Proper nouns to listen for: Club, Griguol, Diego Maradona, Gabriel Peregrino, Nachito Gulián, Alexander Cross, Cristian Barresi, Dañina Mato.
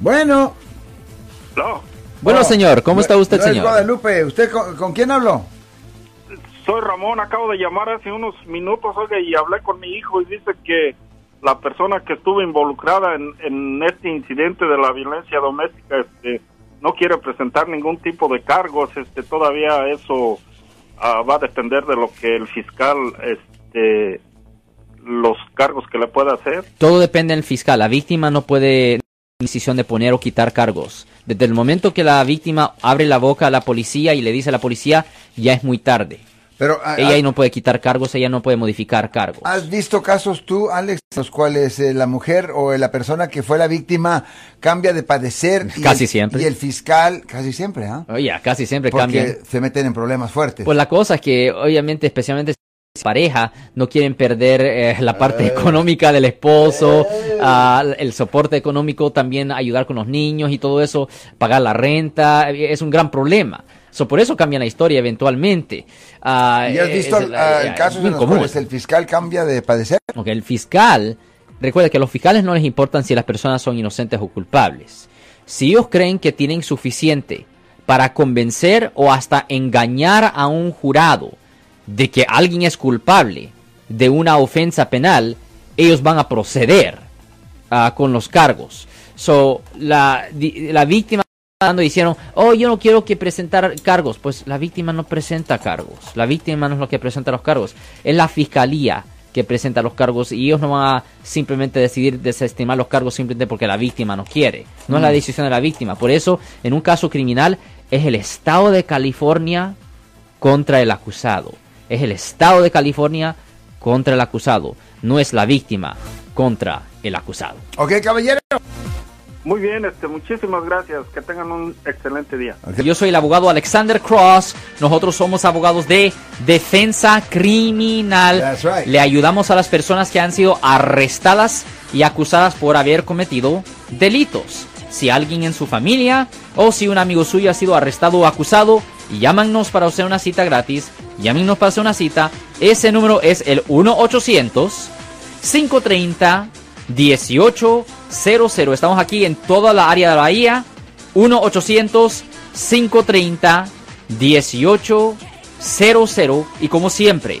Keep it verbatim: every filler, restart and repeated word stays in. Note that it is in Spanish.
Bueno. No. Bueno, señor, ¿cómo no, está usted, no señor? Es Guadalupe. ¿Usted con, con quién habló? Soy Ramón, acabo de llamar hace unos minutos, oiga, y hablé con mi hijo y dice que la persona que estuvo involucrada en, en este incidente de la violencia doméstica este, no quiere presentar ningún tipo de cargos, este, todavía eso uh, va a depender de lo que el fiscal, este, los cargos que le pueda hacer. Todo depende del fiscal, la víctima no puede... decisión de poner o quitar cargos. Desde el momento que la víctima abre la boca a la policía y le dice a la policía, ya es muy tarde. Pero a, ella a, no puede quitar cargos, ella no puede modificar cargos. ¿Has visto casos tú, Alex, en los cuales eh, la mujer o eh, la persona que fue la víctima cambia de padecer? Casi y el, siempre. Y el fiscal, casi siempre, ¿ah? ¿eh? Oye, casi siempre cambia. Porque se meten en problemas fuertes. Pues la cosa es que, obviamente, especialmente... pareja, no quieren perder eh, la parte eh. económica del esposo, eh. uh, el soporte económico, también ayudar con los niños y todo eso, pagar la renta, es un gran problema. So, por eso cambia la historia eventualmente. Uh, ¿Y has visto es, el, el, el caso en los cuales el fiscal cambia de padecer? Okay, el fiscal, recuerda que a los fiscales no les importan si las personas son inocentes o culpables. Si ellos creen que tienen suficiente para convencer o hasta engañar a un jurado de que alguien es culpable de una ofensa penal, ellos van a proceder uh, con los cargos. So, la, di, la víctima dijeron, oh, yo no quiero que presentar cargos. Pues la víctima no presenta cargos. La víctima no es lo que presenta los cargos. Es la fiscalía que presenta los cargos y ellos no van a simplemente decidir desestimar los cargos simplemente porque la víctima no quiere. No mm. es la decisión de la víctima. Por eso, en un caso criminal, es el estado de California contra el acusado. Es el estado de California contra el acusado. No es la víctima contra el acusado. Ok, caballero. Muy bien, este, muchísimas gracias. Que tengan un excelente día. Okay. Yo soy el abogado Alexander Cross. Nosotros somos abogados de defensa criminal. That's right. Le ayudamos a las personas que han sido arrestadas y acusadas por haber cometido delitos. Si alguien en su familia o si un amigo suyo ha sido arrestado o acusado, llámanos para hacer una cita gratis. Llámenos para hacer una cita. Ese número es el uno ochocientos, cinco treinta, dieciocho cero cero. Estamos aquí en toda la área de la Bahía. uno ochocientos, cinco treinta, dieciocho cero cero. Y como siempre,